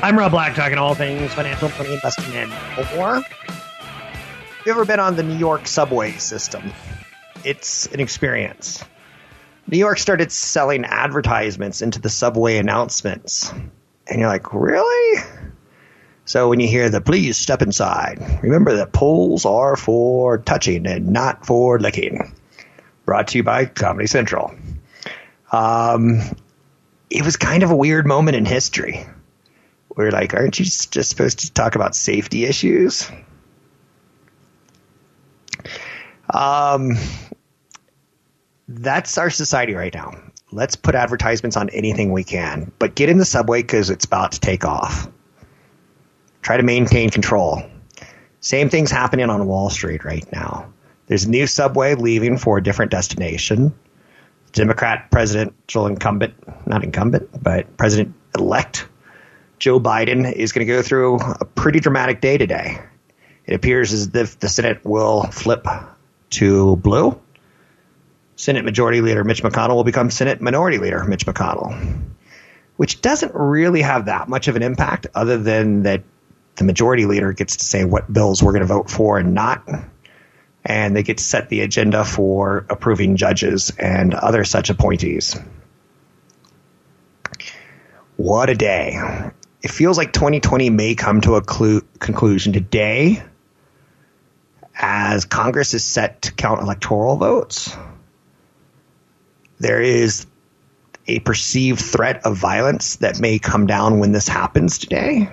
I'm Rob Black, talking all things financial, money, investing, and more. Have you ever been on the New York subway system? It's an experience. New York started selling advertisements into the subway announcements. And you're like, really? So when you hear the please step inside, remember that poles are for touching and not for licking. Brought to you by Comedy Central. It was kind of a weird moment in history. We're like, aren't you just supposed to talk about safety issues? That's our society right now. Let's put advertisements on anything we can, but get in the subway because it's about to take off. Try to maintain control. Same thing's happening on Wall Street right now. There's a new subway leaving for a different destination. Democrat presidential incumbent, not incumbent, but president-elect Joe Biden is going to go through a pretty dramatic day today. It appears as if the Senate will flip to blue. Senate Majority Leader Mitch McConnell will become Senate Minority Leader Mitch McConnell, which doesn't really have that much of an impact other than that the Majority Leader gets to say what bills we're going to vote for and not, and they get to set the agenda for approving judges and other such appointees. What a day. It feels like 2020 may come to a conclusion today as Congress is set to count electoral votes. There is a perceived threat of violence that may come down when this happens today.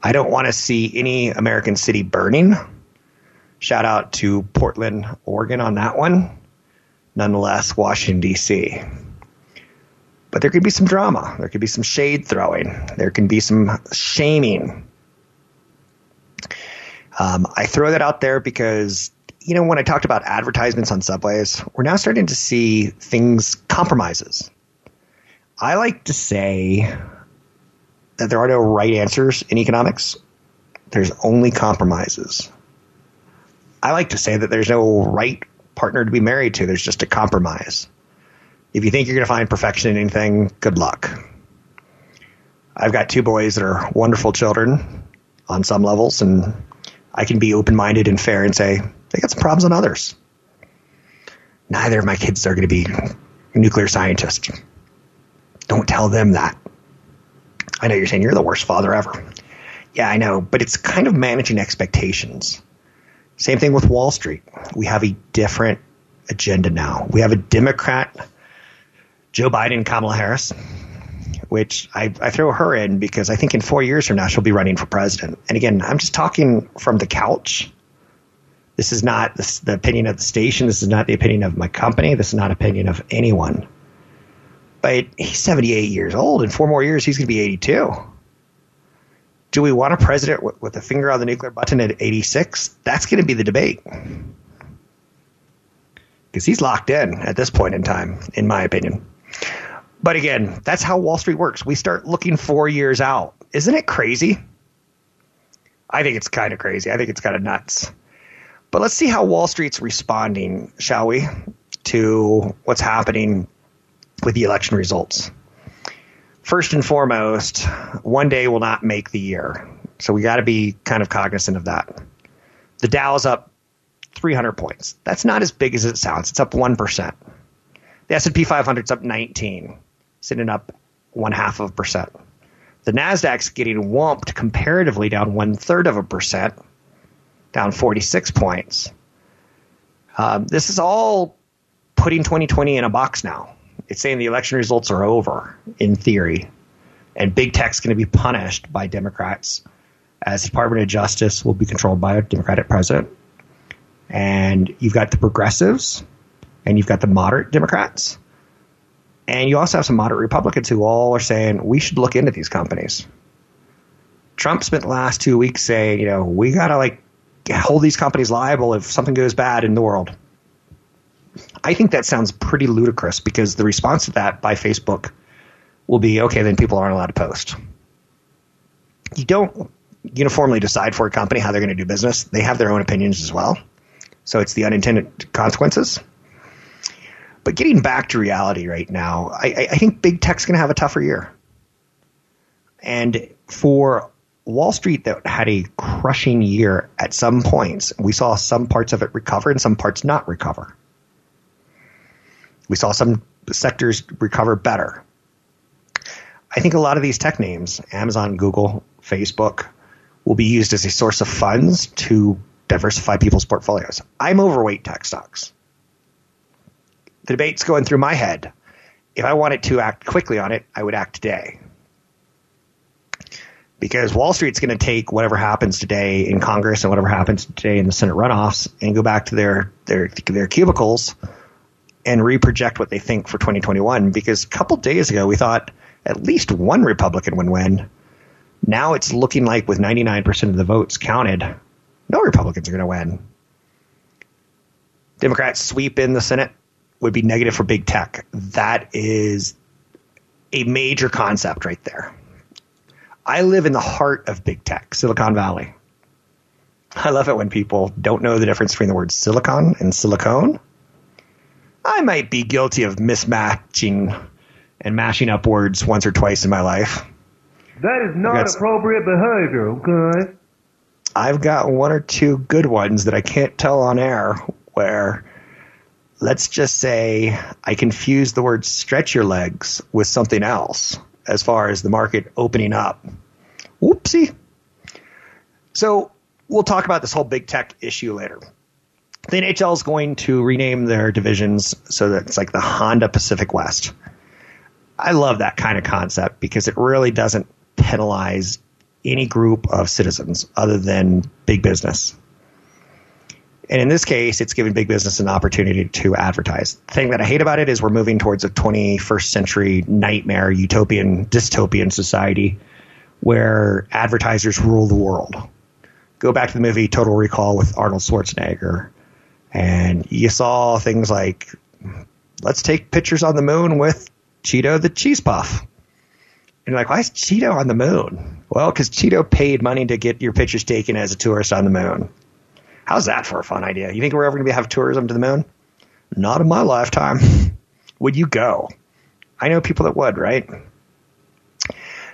I don't want to see any American city burning. Shout out to Portland, Oregon on that one. Nonetheless, Washington, D.C., but there could be some drama. There could be some shade throwing. There can be some shaming. I throw that out there because, you know, when I talked about advertisements on subways, we're now starting to see things, compromises. I like to say that there are no right answers in economics. There's only compromises. I like to say that there's no right partner to be married to. There's just a compromise. If you think you're going to find perfection in anything, good luck. I've got two boys that are wonderful children on some levels, and I can be open-minded and fair and say, they got some problems on others. Neither of my kids are going to be nuclear scientists. Don't tell them that. I know you're saying you're the worst father ever. Yeah, I know, but it's kind of managing expectations. Same thing with Wall Street. We have a different agenda now. We have a Democrat Joe Biden, Kamala Harris, which I throw her in because I think in 4 years from now she'll be running for president. And again, I'm just talking from the couch. This is not the opinion of the station. This is not the opinion of my company. This is not opinion of anyone. But he's 78 years old. In 4 more years, he's going to be 82. Do we want a president with a finger on the nuclear button at 86? That's going to be the debate. Because he's locked in at this point in time, in my opinion. But again, that's how Wall Street works. We start looking 4 years out. Isn't it crazy? I think it's kind of crazy. I think it's kind of nuts. But let's see how Wall Street's responding, shall we, to what's happening with the election results. First and foremost, one day will not make the year. So we got to be kind of cognizant of that. The Dow's up 300 points. That's not as big as it sounds. It's up 1%. The S&P 500's up 19, sitting up 0.5%. The Nasdaq's getting whumped comparatively, down 1/3%, down 46 points. This is all putting 2020 in a box now. It's saying the election results are over, in theory, and big tech's going to be punished by Democrats, as the Department of Justice will be controlled by a Democratic president. And you've got the progressives, and you've got the moderate Democrats, and you also have some moderate Republicans who all are saying, we should look into these companies. Trump spent the last 2 weeks saying, you know, we got to like hold these companies liable if something goes bad in the world. I think that sounds pretty ludicrous, because the response to that by Facebook will be, okay, then people aren't allowed to post. You don't uniformly decide for a company how they're going to do business. They have their own opinions as well. So it's the unintended consequences. But getting back to reality right now, I think big tech's going to have a tougher year. And for Wall Street that had a crushing year at some points, we saw some parts of it recover and some parts not recover. We saw some sectors recover better. I think a lot of these tech names, Amazon, Google, Facebook, will be used as a source of funds to diversify people's portfolios. I'm overweight tech stocks. The debate's going through my head. If I wanted to act quickly on it, I would act today. Because Wall Street's going to take whatever happens today in Congress and whatever happens today in the Senate runoffs and go back to their cubicles and reproject what they think for 2021. Because a couple days ago, we thought at least one Republican would win. Now it's looking like, with 99% of the votes counted, no Republicans are going to win. Democrats sweep in the Senate would be negative for big tech. That is a major concept right there. I live in the heart of big tech, Silicon Valley. I love it when people don't know the difference between the words silicon and silicone. I might be guilty of mismatching and mashing up words once or twice in my life. That is not appropriate behavior, okay? I've got one or two good ones that I can't tell on air where, let's just say, I confuse the word stretch your legs with something else as far as the market opening up. Whoopsie. So we'll talk about this whole big tech issue later. The NHL is going to rename their divisions so that it's like the Honda Pacific West. I love that kind of concept because it really doesn't penalize any group of citizens other than big business. And in this case, it's giving big business an opportunity to advertise. The thing that I hate about it is we're moving towards a 21st century nightmare, utopian, dystopian society where advertisers rule the world. Go back to the movie Total Recall with Arnold Schwarzenegger, and you saw things like, let's take pictures on the moon with Cheeto the Cheese Puff. And you're like, why is Cheeto on the moon? Well, because Cheeto paid money to get your pictures taken as a tourist on the moon. How's that for a fun idea? You think we're ever going to have tourism to the moon? Not in my lifetime. Would you go? I know people that would, right?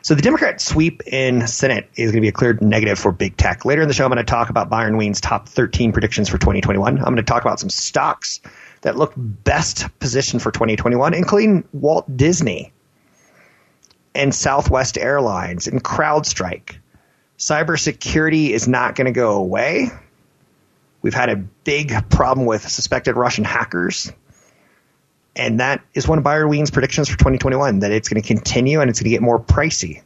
So the Democrat sweep in Senate is going to be a clear negative for big tech. Later in the show, I'm going to talk about Byron Wien's top 13 predictions for 2021. I'm going to talk about some stocks that look best positioned for 2021, including Walt Disney and Southwest Airlines and CrowdStrike. Cybersecurity is not going to go away. We've had a big problem with suspected Russian hackers, and that is one of Byron Wien's predictions for 2021, that it's going to continue and it's going to get more pricey,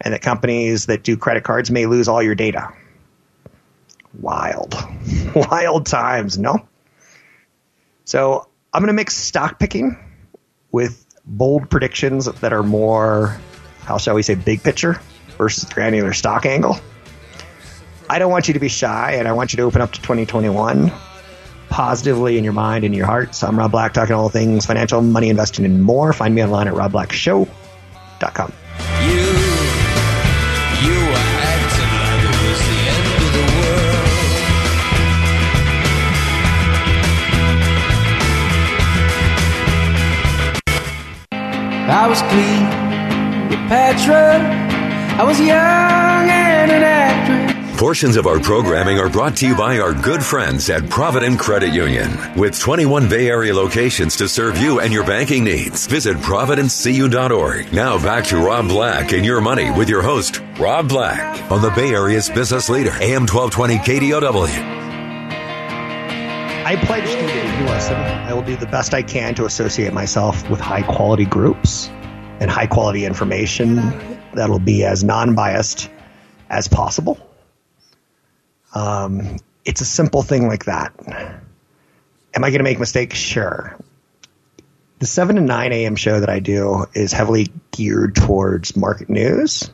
and that companies that do credit cards may lose all your data. Wild. Wild times, no? So I'm going to mix stock picking with bold predictions that are more, how shall we say, big picture versus granular stock angle. I don't want you to be shy, and I want you to open up to 2021 positively in your mind and your heart. So I'm Rob Black, talking all things financial, money, investing, and more. Find me online at robblackshow.com. I was clean with Petra. I was young and an actress. Portions of our programming are brought to you by our good friends at Provident Credit Union. With 21 Bay Area locations to serve you and your banking needs, visit ProvidenceCU.org. Now back to Rob Black and Your Money with your host, Rob Black, on the Bay Area's business leader, AM 1220 KDOW. I pledge to you, listen, I will do the best I can to associate myself with high-quality groups and high-quality information that will be as non-biased as possible. It's a simple thing like that. Am I going to make mistakes? Sure. The 7 to 9 a.m. show that I do is heavily geared towards market news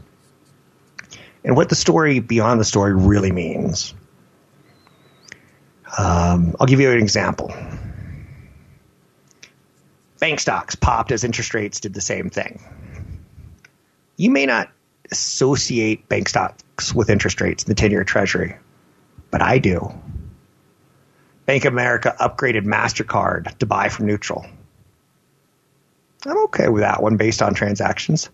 and what the story beyond the story really means. I'll give you an example. Bank stocks popped as interest rates did the same thing. You may not associate bank stocks with interest rates in the 10-year treasury, but I do. Bank of America upgraded MasterCard to buy from neutral. I'm okay with that one based on transactions.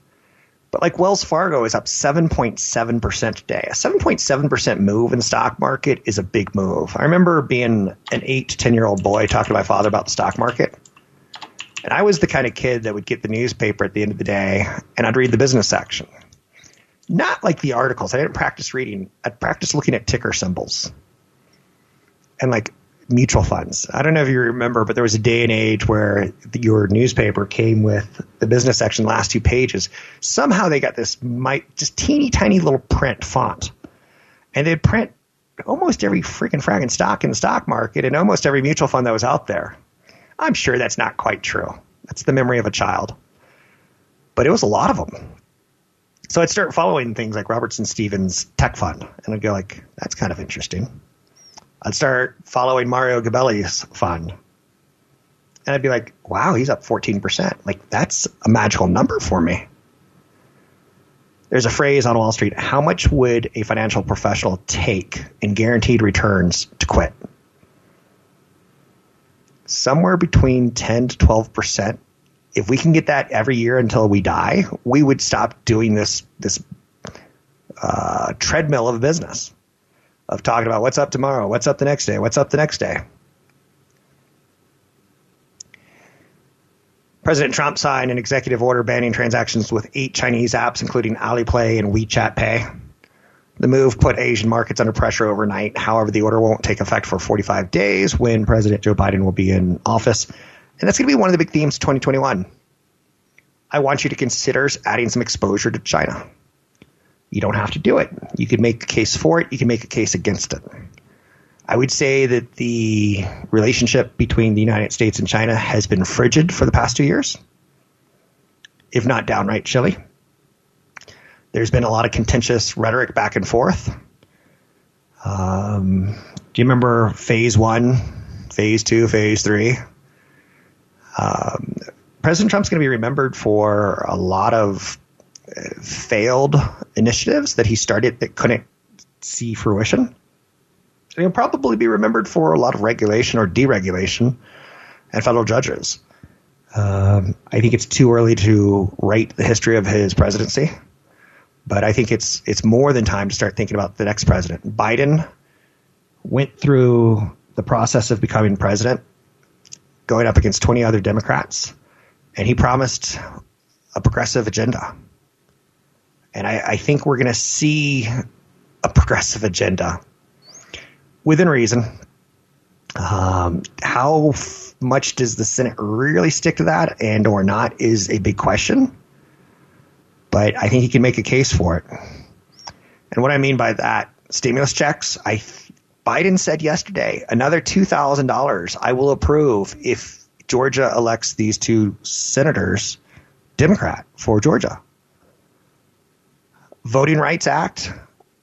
But like Wells Fargo is up 7.7% today. A 7.7% move in the stock market is a big move. I remember being an 8 to 10-year-old boy talking to my father about the stock market. And I was the kind of kid that would get the newspaper at the end of the day, and I'd read the business section. Not like the articles. I didn't practice reading. I'd practice looking at ticker symbols and like mutual funds. I don't know if you remember, but there was a day and age where your newspaper came with the business section, last two pages. Somehow they got this just teeny tiny little print font. And they'd print almost every fragging stock in the stock market and almost every mutual fund that was out there. I'm sure that's not quite true. That's the memory of a child. But it was a lot of them. So I'd start following things like Robertson Stephens Tech Fund. And I'd go like, that's kind of interesting. I'd start following Mario Gabelli's fund. And I'd be like, wow, he's up 14%. Like, that's a magical number for me. There's a phrase on Wall Street, how much would a financial professional take in guaranteed returns to quit? Somewhere between 10 to 12%. If we can get that every year until we die, we would stop doing this treadmill of business. Of talking about what's up tomorrow, what's up the next day, what's up the next day. President Trump signed an executive order banning transactions with 8 Chinese apps, including Alipay and WeChat Pay. The move put Asian markets under pressure overnight. However, the order won't take effect for 45 days when President Joe Biden will be in office. And that's going to be one of the big themes of 2021. I want you to consider adding some exposure to China. You don't have to do it. You can make a case for it. You can make a case against it. I would say that the relationship between the United States and China has been frigid for the past 2 years, if not downright chilly. There's been a lot of contentious rhetoric back and forth. Do you remember phase 1, phase 2, phase 3? President Trump's going to be remembered for a lot of failed initiatives that he started that couldn't see fruition. And he'll probably be remembered for a lot of regulation or deregulation and federal judges. I think it's too early to write the history of his presidency, but I think it's more than time to start thinking about the next president. Biden went through the process of becoming president, going up against 20 other Democrats, and he promised a progressive agenda. And I think we're going to see a progressive agenda within reason. How much does the Senate really stick to that and or not is a big question. But I think he can make a case for it. And what I mean by that, stimulus checks. Biden said yesterday, another $2,000 I will approve if Georgia elects these 2 senators – Democrat for Georgia. Voting Rights Act,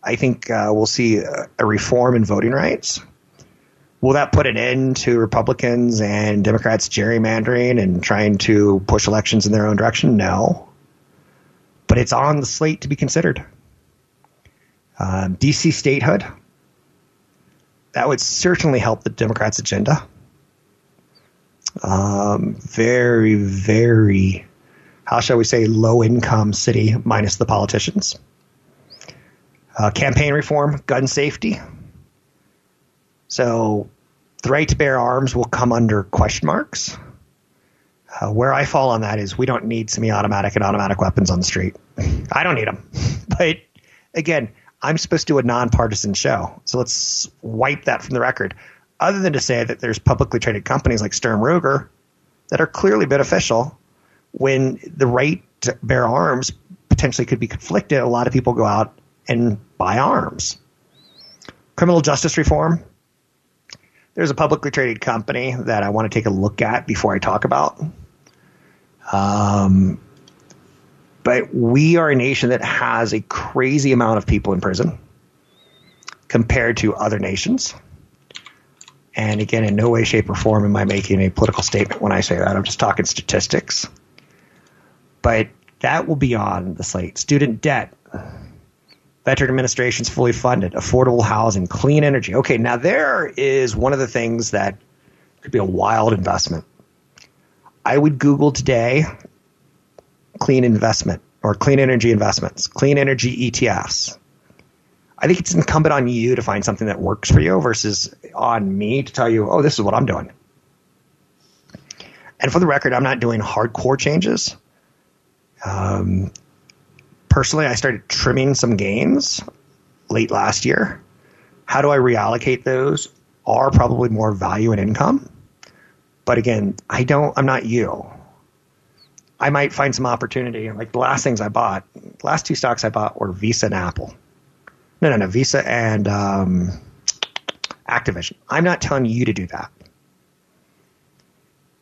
I think we'll see a reform in voting rights. Will that put an end to Republicans and Democrats gerrymandering and trying to push elections in their own direction? No. But it's on the slate to be considered. DC statehood, that would certainly help the Democrats' agenda. Very, very, how shall we say, low-income city minus the politicians. Campaign reform, gun safety. So the right to bear arms will come under question marks. Where I fall on that is we don't need semi-automatic and automatic weapons on the street. I don't need them. But again, I'm supposed to do a nonpartisan show. So let's wipe that from the record. Other than to say that there's publicly traded companies like Sturm Ruger that are clearly beneficial when the right to bear arms potentially could be conflicted. A lot of people go out and buy arms. Criminal justice reform. There's a publicly traded company that I want to take a look at before I talk about. But we are a nation that has a crazy amount of people in prison compared to other nations. And again, in no way, shape, or form am I making a political statement when I say that. I'm just talking statistics. But that will be on the slate. Student debt. Veteran administration's fully funded, affordable housing, clean energy. Okay, now there is one of the things that could be a wild investment. I would Google today clean investment or clean energy investments, clean energy ETFs. I think it's incumbent on you to find something that works for you versus on me to tell you, oh, this is what I'm doing. And for the record, I'm not doing hardcore changes. Personally, I started trimming some gains late last year. How do I reallocate those? Are probably more value and income. But again, I'm not you. I might find some opportunity. Like the last two stocks I bought were Visa and Apple. No, Visa and Activision. I'm not telling you to do that.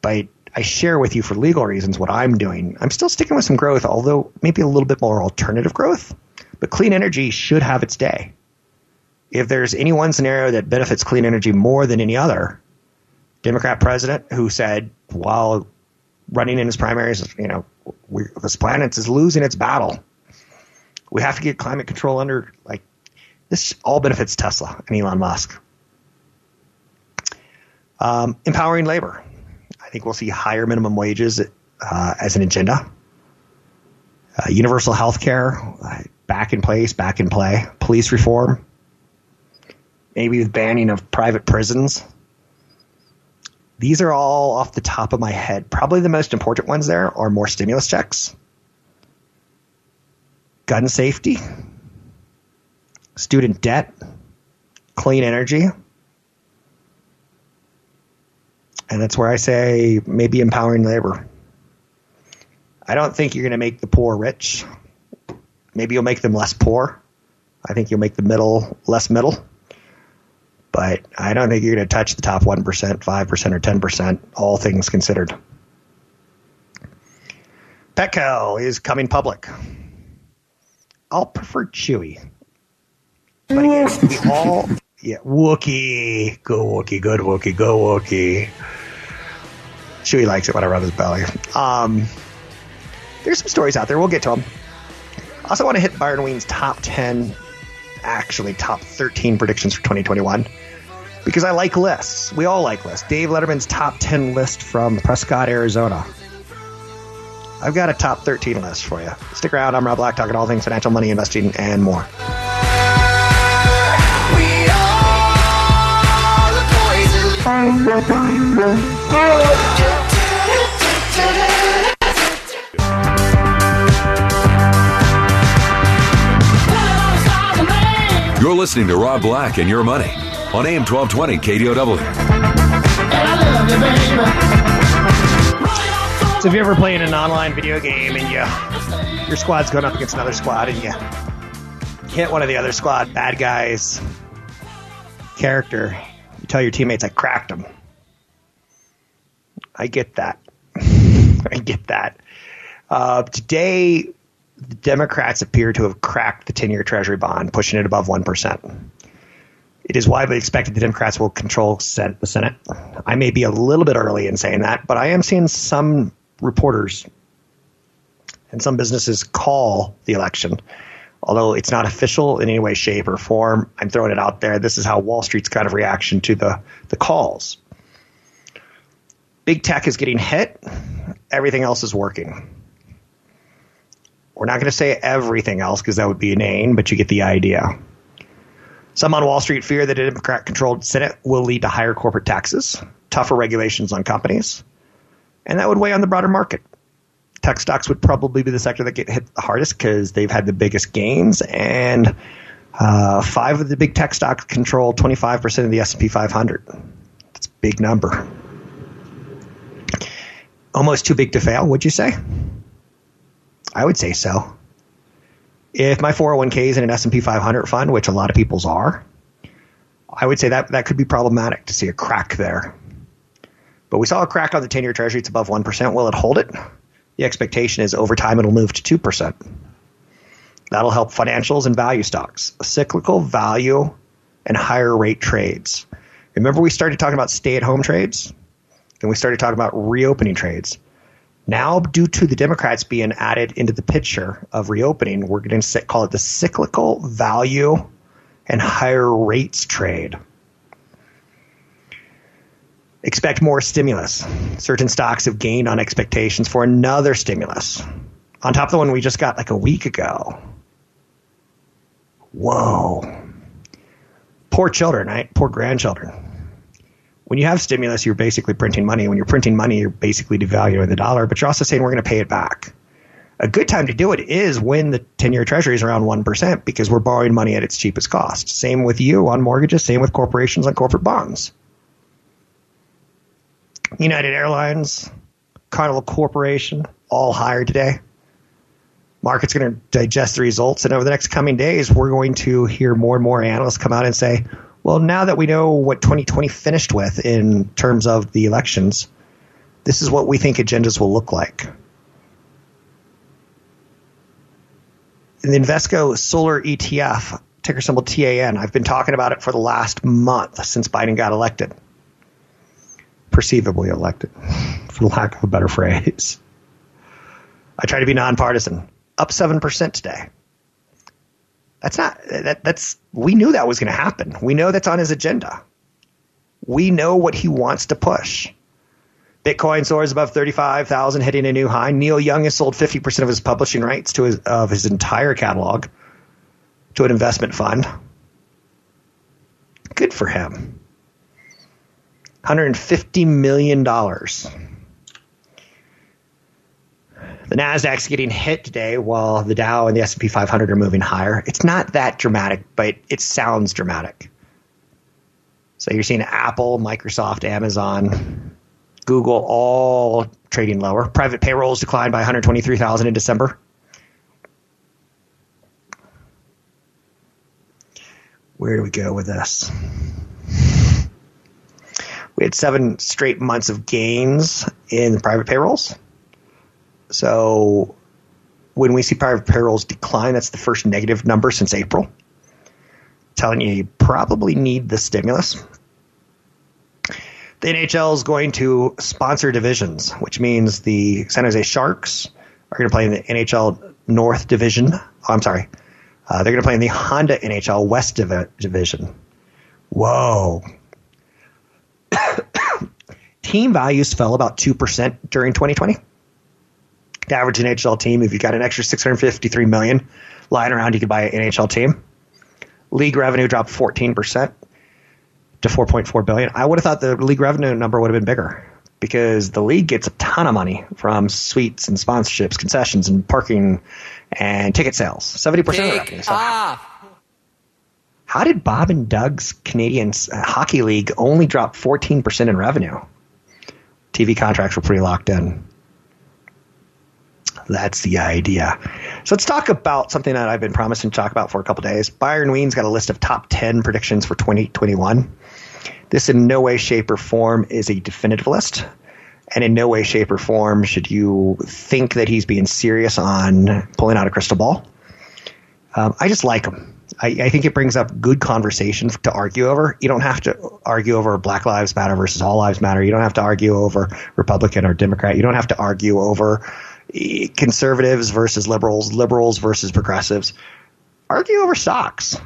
But I share with you for legal reasons what I'm doing. I'm still sticking with some growth, although maybe a little bit more alternative growth. But clean energy should have its day. If there's any one scenario that benefits clean energy more than any other, Democrat president who said while running in his primaries, this planet is losing its battle. We have to get climate control under, this all benefits Tesla and Elon Musk. Empowering labor. I think we'll see higher minimum wages as an agenda. Universal health care, back in place, back in play. Police reform, maybe the banning of private prisons. These are all off the top of my head. Probably the most important ones there are more stimulus checks, gun safety, student debt, clean energy. And that's where I say maybe empowering labor. I don't think you're going to make the poor rich. Maybe you'll make them less poor. I think you'll make the middle less middle. But I don't think you're going to touch the top 1%, 5%, or 10%, all things considered. Petco is coming public. I'll prefer Chewy. But again, we all... Yeah, Wookiee. Go Wookiee. Good Wookiee. Go Wookiee. Chewy likes it when I rub his belly. There's some stories out there. We'll get to them. I also want to hit Byron Wien's top 10, actually top 13 predictions for 2021 because I like lists. We all like lists. Dave Letterman's top 10 list from Prescott, Arizona. I've got a top 13 list for you. Stick around. I'm Rob Black talking all things financial, money, investing, and more. You're listening to Rob Black and Your Money on AM 1220 KDOW. So if you're ever playing an online video game and your squad's going up against another squad and you hit one of the other squad bad guys' character, you tell your teammates, I cracked them. I get that. Today, the Democrats appear to have cracked the 10-year Treasury bond, pushing it above 1%. It is widely expected the Democrats will control the Senate. I may be a little bit early in saying that, but I am seeing some reporters and some businesses call the election. Although it's not official in any way, shape, or form, I'm throwing it out there. This is how Wall Street's kind of reaction to the calls. Big tech is getting hit. Everything else is working. We're not going to say everything else because that would be inane, but you get the idea. Some on Wall Street fear that a Democrat-controlled Senate will lead to higher corporate taxes, tougher regulations on companies, and that would weigh on the broader market. Tech stocks would probably be the sector that get hit the hardest because they've had the biggest gains, and five of the big tech stocks control 25% of the S&P 500. That's a big number. Almost too big to fail, would you say? I would say so. If my 401k is in an S&P 500 fund, which a lot of people's are, I would say that could be problematic to see a crack there. But we saw a crack on the 10-year Treasury. It's above 1%. Will it hold it? The expectation is over time it'll move to 2%. That'll help financials and value stocks, cyclical value and higher rate trades. Remember we started talking about stay-at-home trades? Then we started talking about reopening trades. Now, due to the Democrats being added into the picture of reopening, we're going to call it the cyclical value and higher rates trade. Expect more stimulus. Certain stocks have gained on expectations for another stimulus on top of the one we just got like a week ago. Whoa. Poor children, right? Poor grandchildren. When you have stimulus, you're basically printing money. When you're printing money, you're basically devaluing the dollar, but you're also saying we're going to pay it back. A good time to do it is when the 10-year Treasury is around 1% because we're borrowing money at its cheapest cost. Same with you on mortgages, same with corporations on corporate bonds. United Airlines, Carnival Corporation, all higher today. Market's going to digest the results, and over the next coming days, we're going to hear more and more analysts come out and say, well, now that we know what 2020 finished with in terms of the elections, this is what we think agendas will look like. And the Invesco Solar ETF, ticker symbol TAN, I've been talking about it for the last month since Biden got elected. Perceivably elected, for lack of a better phrase. I try to be nonpartisan. Up 7% today. We knew that was going to happen. We know that's on his agenda. We know what he wants to push. Bitcoin soars above 35,000, hitting a new high. Neil Young has sold 50% of his publishing rights to his entire catalog to an investment fund. Good for him. $150 million. The Nasdaq's getting hit today while the Dow and the S&P 500 are moving higher. It's not that dramatic, but it sounds dramatic. So you're seeing Apple, Microsoft, Amazon, Google all trading lower. Private payrolls declined by 123,000 in December. Where do we go with this? We had 7 straight months of gains in the private payrolls. So when we see private payrolls decline, that's the first negative number since April. Telling you probably need the stimulus. The NHL is going to sponsor divisions, which means the San Jose Sharks are going to play in the NHL North Division. They're going to play in the Honda NHL West Division. Whoa. Team values fell about 2% during 2020. The average NHL team, if you got an extra $653 million lying around, you could buy an NHL team. League revenue dropped 14% to $4.4 billion. I would have thought the league revenue number would have been bigger because the league gets a ton of money from suites and sponsorships, concessions and parking and ticket sales. 70% of the revenue. So how did Bob and Doug's Canadian Hockey League only drop 14% in revenue? TV contracts were pretty locked in. That's the idea. So let's talk about something that I've been promising to talk about for a couple days. Byron Wien's got a list of top 10 predictions for 2021. This in no way, shape, or form is a definitive list. And in no way, shape, or form should you think that he's being serious on pulling out a crystal ball. I just like him. I think it brings up good conversation to argue over. You don't have to argue over Black Lives Matter versus All Lives Matter. You don't have to argue over Republican or Democrat. You don't have to argue over conservatives versus liberals, liberals versus progressives. Argue over stocks.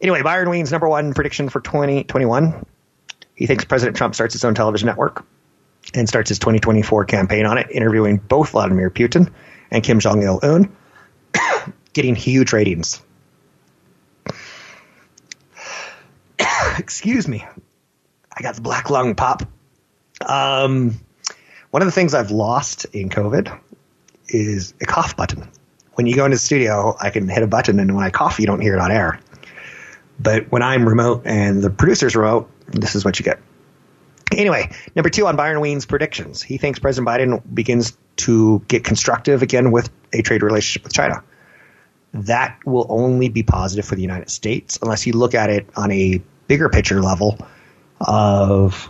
Anyway, Byron Wien's number one prediction for 2021. He thinks President Trump starts his own television network and starts his 2024 campaign on it, interviewing both Vladimir Putin and Kim Jong-un, getting huge ratings. Excuse me. I got the black lung pop. One of the things I've lost in COVID is a cough button. When you go into the studio, I can hit a button, and when I cough, you don't hear it on air. But when I'm remote and the producer's remote, this is what you get. Anyway, number two on Byron Wien's predictions. He thinks President Biden begins to get constructive again with a trade relationship with China. That will only be positive for the United States unless you look at it on a bigger picture level of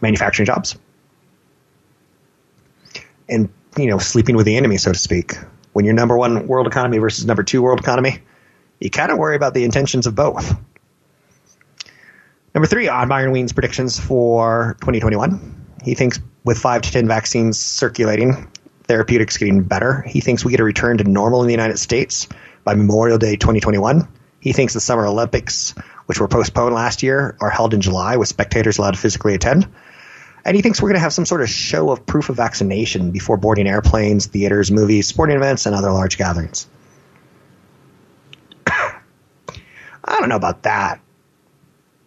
manufacturing jobs and, you know, sleeping with the enemy, so to speak. When you're number one world economy versus number two world economy, you kind of worry about the intentions of both. Number three on Byron Wien's predictions for 2021. He thinks with 5 to 10 vaccines circulating, therapeutics getting better, he thinks we get a return to normal in the United States by Memorial Day 2021. He thinks the Summer Olympics, which were postponed last year, are held in July with spectators allowed to physically attend. And he thinks we're going to have some sort of show of proof of vaccination before boarding airplanes, theaters, movies, sporting events, and other large gatherings. I don't know about that,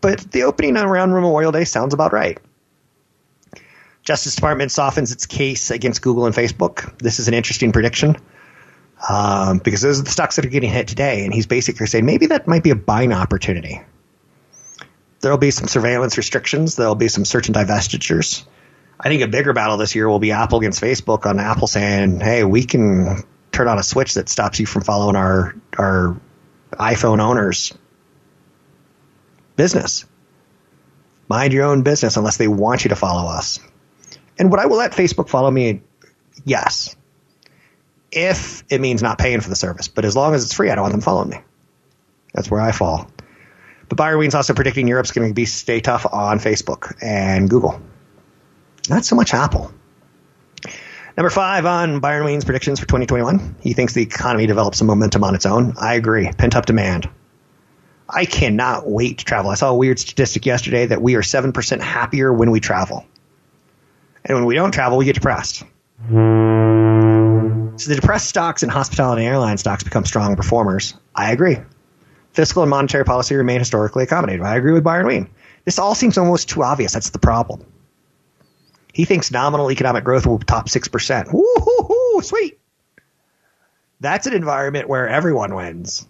but the opening around Memorial Day sounds about right. Justice Department softens its case against Google and Facebook. This is an interesting prediction because those are the stocks that are getting hit today, and he's basically saying maybe that might be a buying opportunity. There'll be some surveillance restrictions. There'll be some search and divestitures. I think a bigger battle this year will be Apple against Facebook on Apple saying, hey, we can turn on a switch that stops you from following our iPhone owners' business. Mind your own business unless they want you to follow us. And would I let Facebook follow me? Yes. If it means not paying for the service. But as long as it's free, I don't want them following me. That's where I fall. But Byron Wien's also predicting Europe's going to be stay tough on Facebook and Google. Not so much Apple. Number five on Byron Wien's predictions for 2021. He thinks the economy develops some momentum on its own. I agree. Pent-up demand. I cannot wait to travel. I saw a weird statistic yesterday that we are 7% happier when we travel. And when we don't travel, we get depressed. So the depressed stocks and hospitality and airline stocks become strong performers. I agree. Fiscal and monetary policy remain historically accommodative. I agree with Byron Wien. This all seems almost too obvious. That's the problem. He thinks nominal economic growth will top 6%. Woo-hoo-hoo, sweet. That's an environment where everyone wins.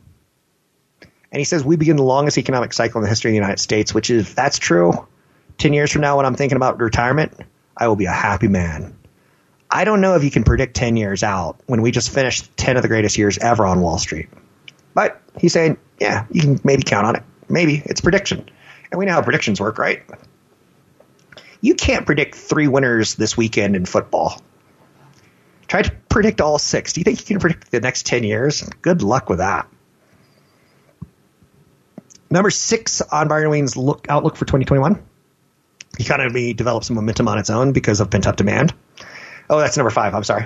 And he says we begin the longest economic cycle in the history of the United States, which is, if that's true, 10 years from now when I'm thinking about retirement, I will be a happy man. I don't know if you can predict 10 years out when we just finished 10 of the greatest years ever on Wall Street. But he's saying, yeah, you can maybe count on it. Maybe. It's prediction. And we know how predictions work, right? You can't predict 3 winners this weekend in football. Try to predict all 6. Do you think you can predict the next 10 years? Good luck with that. Number 6 on Byron Wien's outlook for 2021. The economy develops some momentum on its own because of pent-up demand. Oh, that's number 5. I'm sorry.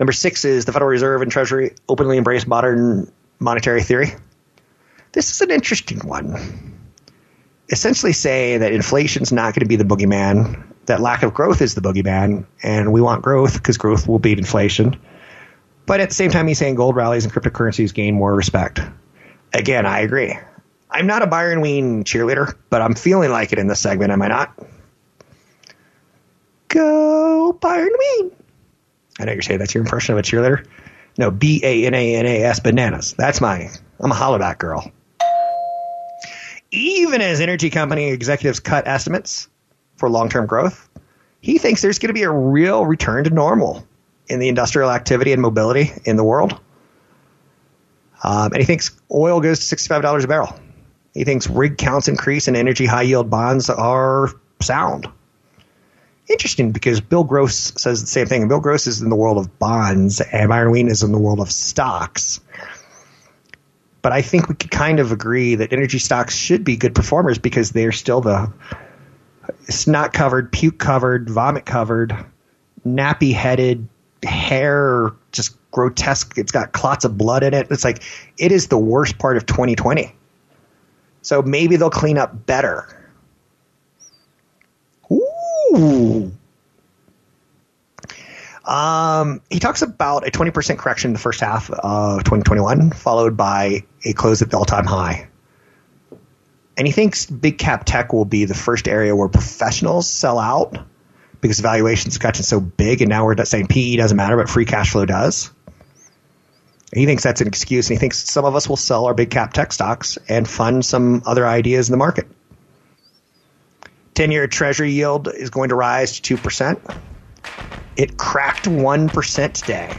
Number 6 is the Federal Reserve and Treasury openly embrace modern monetary theory. This is an interesting one. Essentially say that inflation's not going to be the boogeyman, that lack of growth is the boogeyman, and we want growth because growth will beat inflation. But at the same time, he's saying gold rallies and cryptocurrencies gain more respect. Again, I agree. I'm not a Byron Wien cheerleader, but I'm feeling like it in this segment, am I not? Go Byron Wien. I know you're saying that's your impression of a cheerleader. No, B-A-N-A-N-A-S, bananas. That's my, I'm a hollaback girl. Even as energy company executives cut estimates for long-term growth, he thinks there's going to be a real return to normal in the industrial activity and mobility in the world. And he thinks oil goes to $65 a barrel. He thinks rig counts increase and energy high-yield bonds are sound. interesting because Bill Gross says the same thing. And Bill Gross is in the world of bonds and Byron Wien is in the world of stocks. But I think we could kind of agree that energy stocks should be good performers because they're still the snot covered, puke covered, vomit covered, nappy headed, hair just grotesque. It's got clots of blood in it. It's like it is the worst part of 2020. So maybe they'll clean up better. Ooh. He talks about a 20% correction in the first half of 2021, followed by a close at the all-time high. And he thinks big cap tech will be the first area where professionals sell out because valuations have gotten so big, and now we're saying PE doesn't matter, but free cash flow does. He thinks that's an excuse, and he thinks some of us will sell our big cap tech stocks and fund some other ideas in the market. 10-year Treasury yield is going to rise to 2%. It cracked 1% today.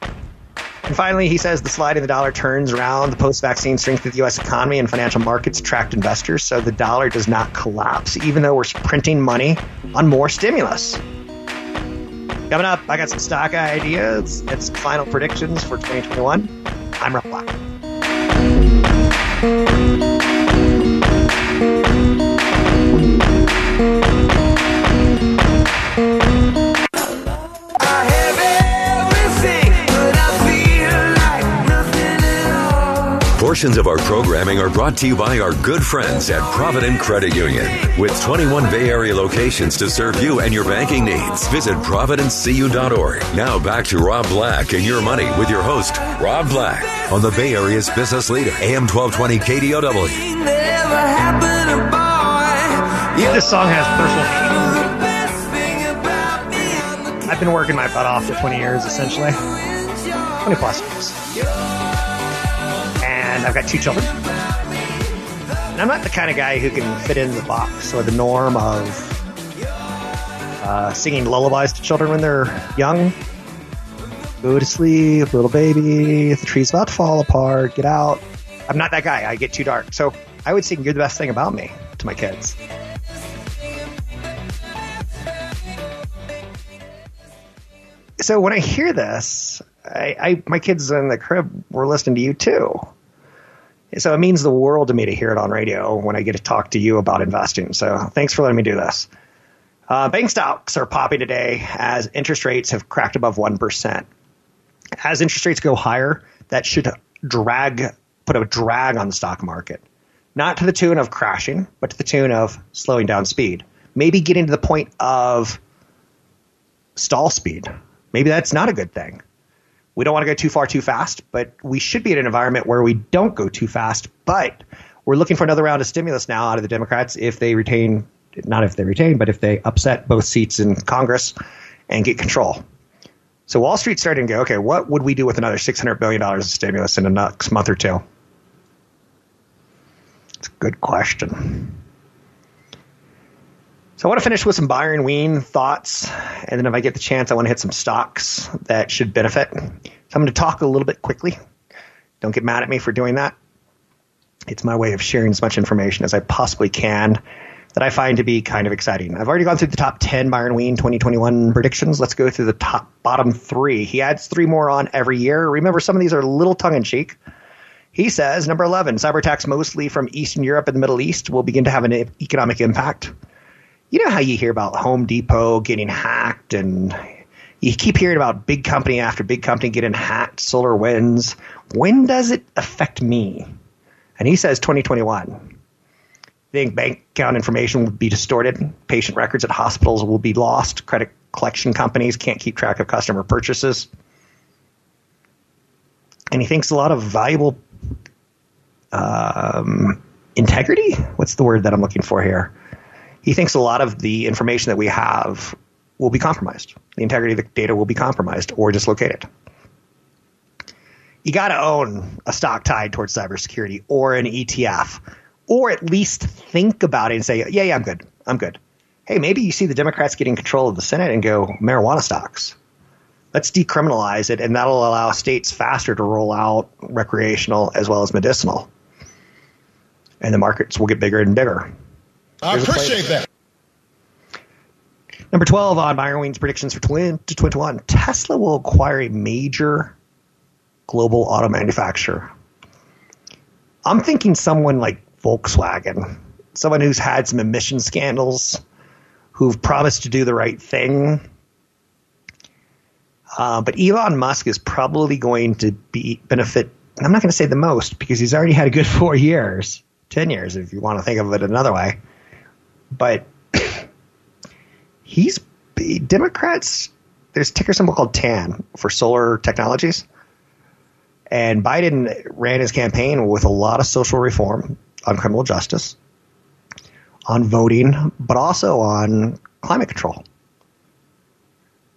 And finally, he says the slide in the dollar turns around. The post-vaccine strength of the U.S. economy and financial markets attract investors, so the dollar does not collapse, even though we're printing money on more stimulus. Coming up, I got some stock ideas and some final predictions for 2021. I'm Rob Black. Portions of our programming are brought to you by our good friends at Provident Credit Union. With 21 Bay Area locations to serve you and your banking needs, visit ProvidenceCU.org. Now back to Rob Black and Your Money with your host, Rob Black, on the Bay Area's business leader, AM 1220 KDOW. This song has personal meaning. I've been working my butt off for 20 years, essentially. 20 plus years. I've got two children, and I'm not the kind of guy who can fit into the box or the norm of singing lullabies to children when they're young. Go to sleep, little baby. The tree's about to fall apart. Get out. I'm not that guy. I get too dark. So I would sing "You're the Best Thing About Me" to my kids. So when I hear this, my kids in the crib were listening to you too. So it means the world to me to hear it on radio when I get to talk to you about investing. So thanks for letting me do this. Bank stocks are popping today as interest rates have cracked above 1%. As interest rates go higher, that should put a drag on the stock market. Not to the tune of crashing, but to the tune of slowing down speed. Maybe getting to the point of stall speed. Maybe that's not a good thing. We don't want to go too far too fast, but we should be in an environment where we don't go too fast. But we're looking for another round of stimulus now out of the Democrats if they retain – not if they retain, but if they upset both seats in Congress and get control. So Wall Street's starting to go, okay, what would we do with another $600 billion of stimulus in the next month or two? It's a good question. So I want to finish with some Byron Wien thoughts, and then if I get the chance, I want to hit some stocks that should benefit. So I'm going to talk a little bit quickly. Don't get mad at me for doing that. It's my way of sharing as much information as I possibly can that I find to be kind of exciting. I've already gone through the top 10 Byron Wien 2021 predictions. Let's go through the bottom three. He adds three more on every year. Remember, some of these are a little tongue-in-cheek. He says, number 11, cyber attacks mostly from Eastern Europe and the Middle East will begin to have an economic impact. You know how you hear about Home Depot getting hacked, and you keep hearing about big company after big company getting hacked, solar winds. When does it affect me? And he says 2021. I think bank account information will be distorted. Patient records at hospitals will be lost. Credit collection companies can't keep track of customer purchases. And he thinks a lot of valuable integrity? What's the word that I'm looking for here? He thinks a lot of the information that we have will be compromised. The integrity of the data will be compromised or dislocated. You got to own a stock tied towards cybersecurity or an ETF, or at least think about it and say, yeah, I'm good. I'm good. Hey, maybe you see the Democrats getting control of the Senate and go marijuana stocks. Let's decriminalize it, and that'll allow states faster to roll out recreational as well as medicinal. And the markets will get bigger and bigger. I appreciate that. Number 12 on Byron Wien's predictions for 2021. Tesla will acquire a major global auto manufacturer. I'm thinking someone like Volkswagen, someone who's had some emission scandals, who've promised to do the right thing. But Elon Musk is probably going to benefit, I'm not going to say the most, because he's already had a good 4 years, 10 years if you want to think of it another way. But he's Democrats. There's a ticker symbol called TAN for solar technologies. And Biden ran his campaign with a lot of social reform on criminal justice, on voting, but also on climate control.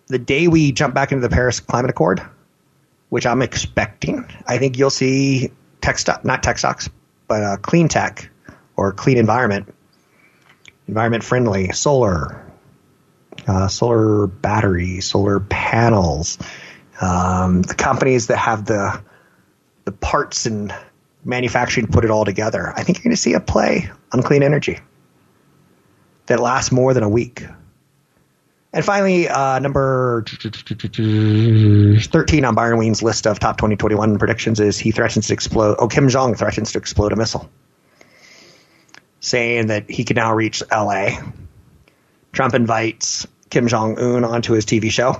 The day we jump back into the Paris Climate Accord, which I'm expecting, I think you'll see tech stock, not tech stocks, but clean tech or clean environment, environment friendly, solar, solar batteries, solar panels, the companies that have the parts and manufacturing to put it all together. I think you're going to see a play on clean energy that lasts more than a week. And finally, number 13 on Byron Wien's list of top 2021 predictions is he threatens to explode. Oh, Kim Jong threatens to explode a missile, saying that he can now reach LA. Trump invites Kim Jong-un onto his TV show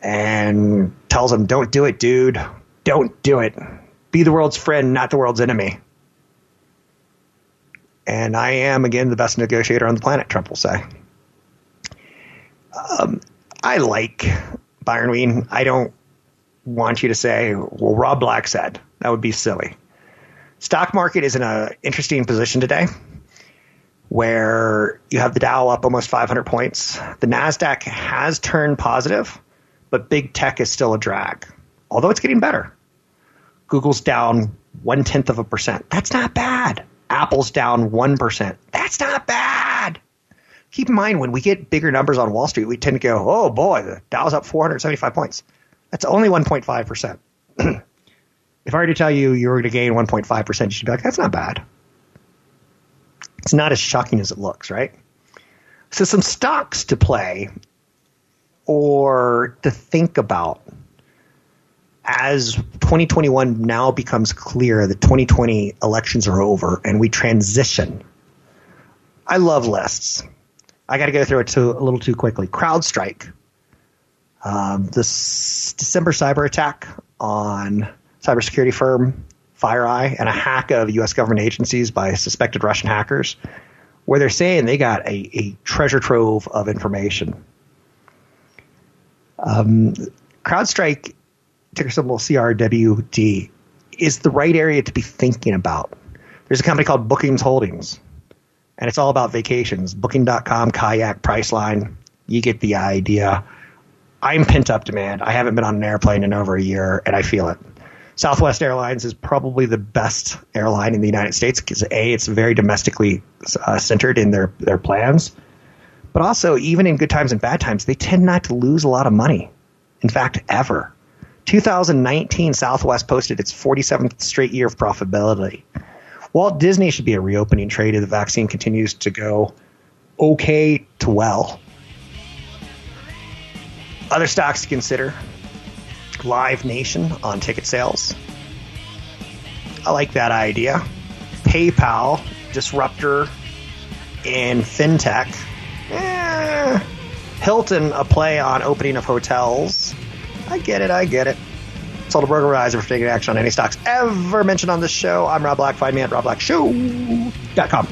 and tells him, "Don't do it, dude. Don't do it. Be the world's friend, not the world's enemy." And I am, again, the best negotiator on the planet, Trump will say. I like Byron Wien. I don't want you to say, well, Rob Black said. That would be silly. Stock market is in an interesting position today where you have the Dow up almost 500 points. The NASDAQ has turned positive, but big tech is still a drag, although it's getting better. Google's down 0.1%. That's not bad. Apple's down 1%. That's not bad. Keep in mind, when we get bigger numbers on Wall Street, we tend to go, oh, boy, the Dow's up 475 points. That's only 1.5%. If I were to tell you you were going to gain 1.5%, you should be like, that's not bad. It's not as shocking as it looks, right? So some stocks to play or to think about as 2021 now becomes clear that 2020 elections are over and we transition. I love lists. I got to go through it a little too quickly. CrowdStrike, this December cyber attack on cybersecurity firm FireEye and a hack of U.S. government agencies by suspected Russian hackers, where they're saying they got a treasure trove of information. CrowdStrike, ticker symbol CRWD, is the right area to be thinking about. There's a company called Bookings Holdings. And it's all about vacations, Booking.com, Kayak, Priceline. You get the idea. I'm pent-up demand. I haven't been on an airplane in over a year, and I feel it. Southwest Airlines is probably the best airline in the United States because, A, it's very domestically centered in their plans. But also, even in good times and bad times, they tend not to lose a lot of money. In fact, ever. 2019, Southwest posted its 47th straight year of profitability. Walt Disney should be a reopening trade if the vaccine continues to go okay to well. Other stocks to consider. Live Nation on ticket sales. I like that idea. PayPal, disruptor in fintech. Hilton, a play on opening of hotels. I get it. Total broker riser for taking action on any stocks ever mentioned on this show. I'm Rob Black. Find me at robblackshow.com.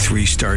Three-star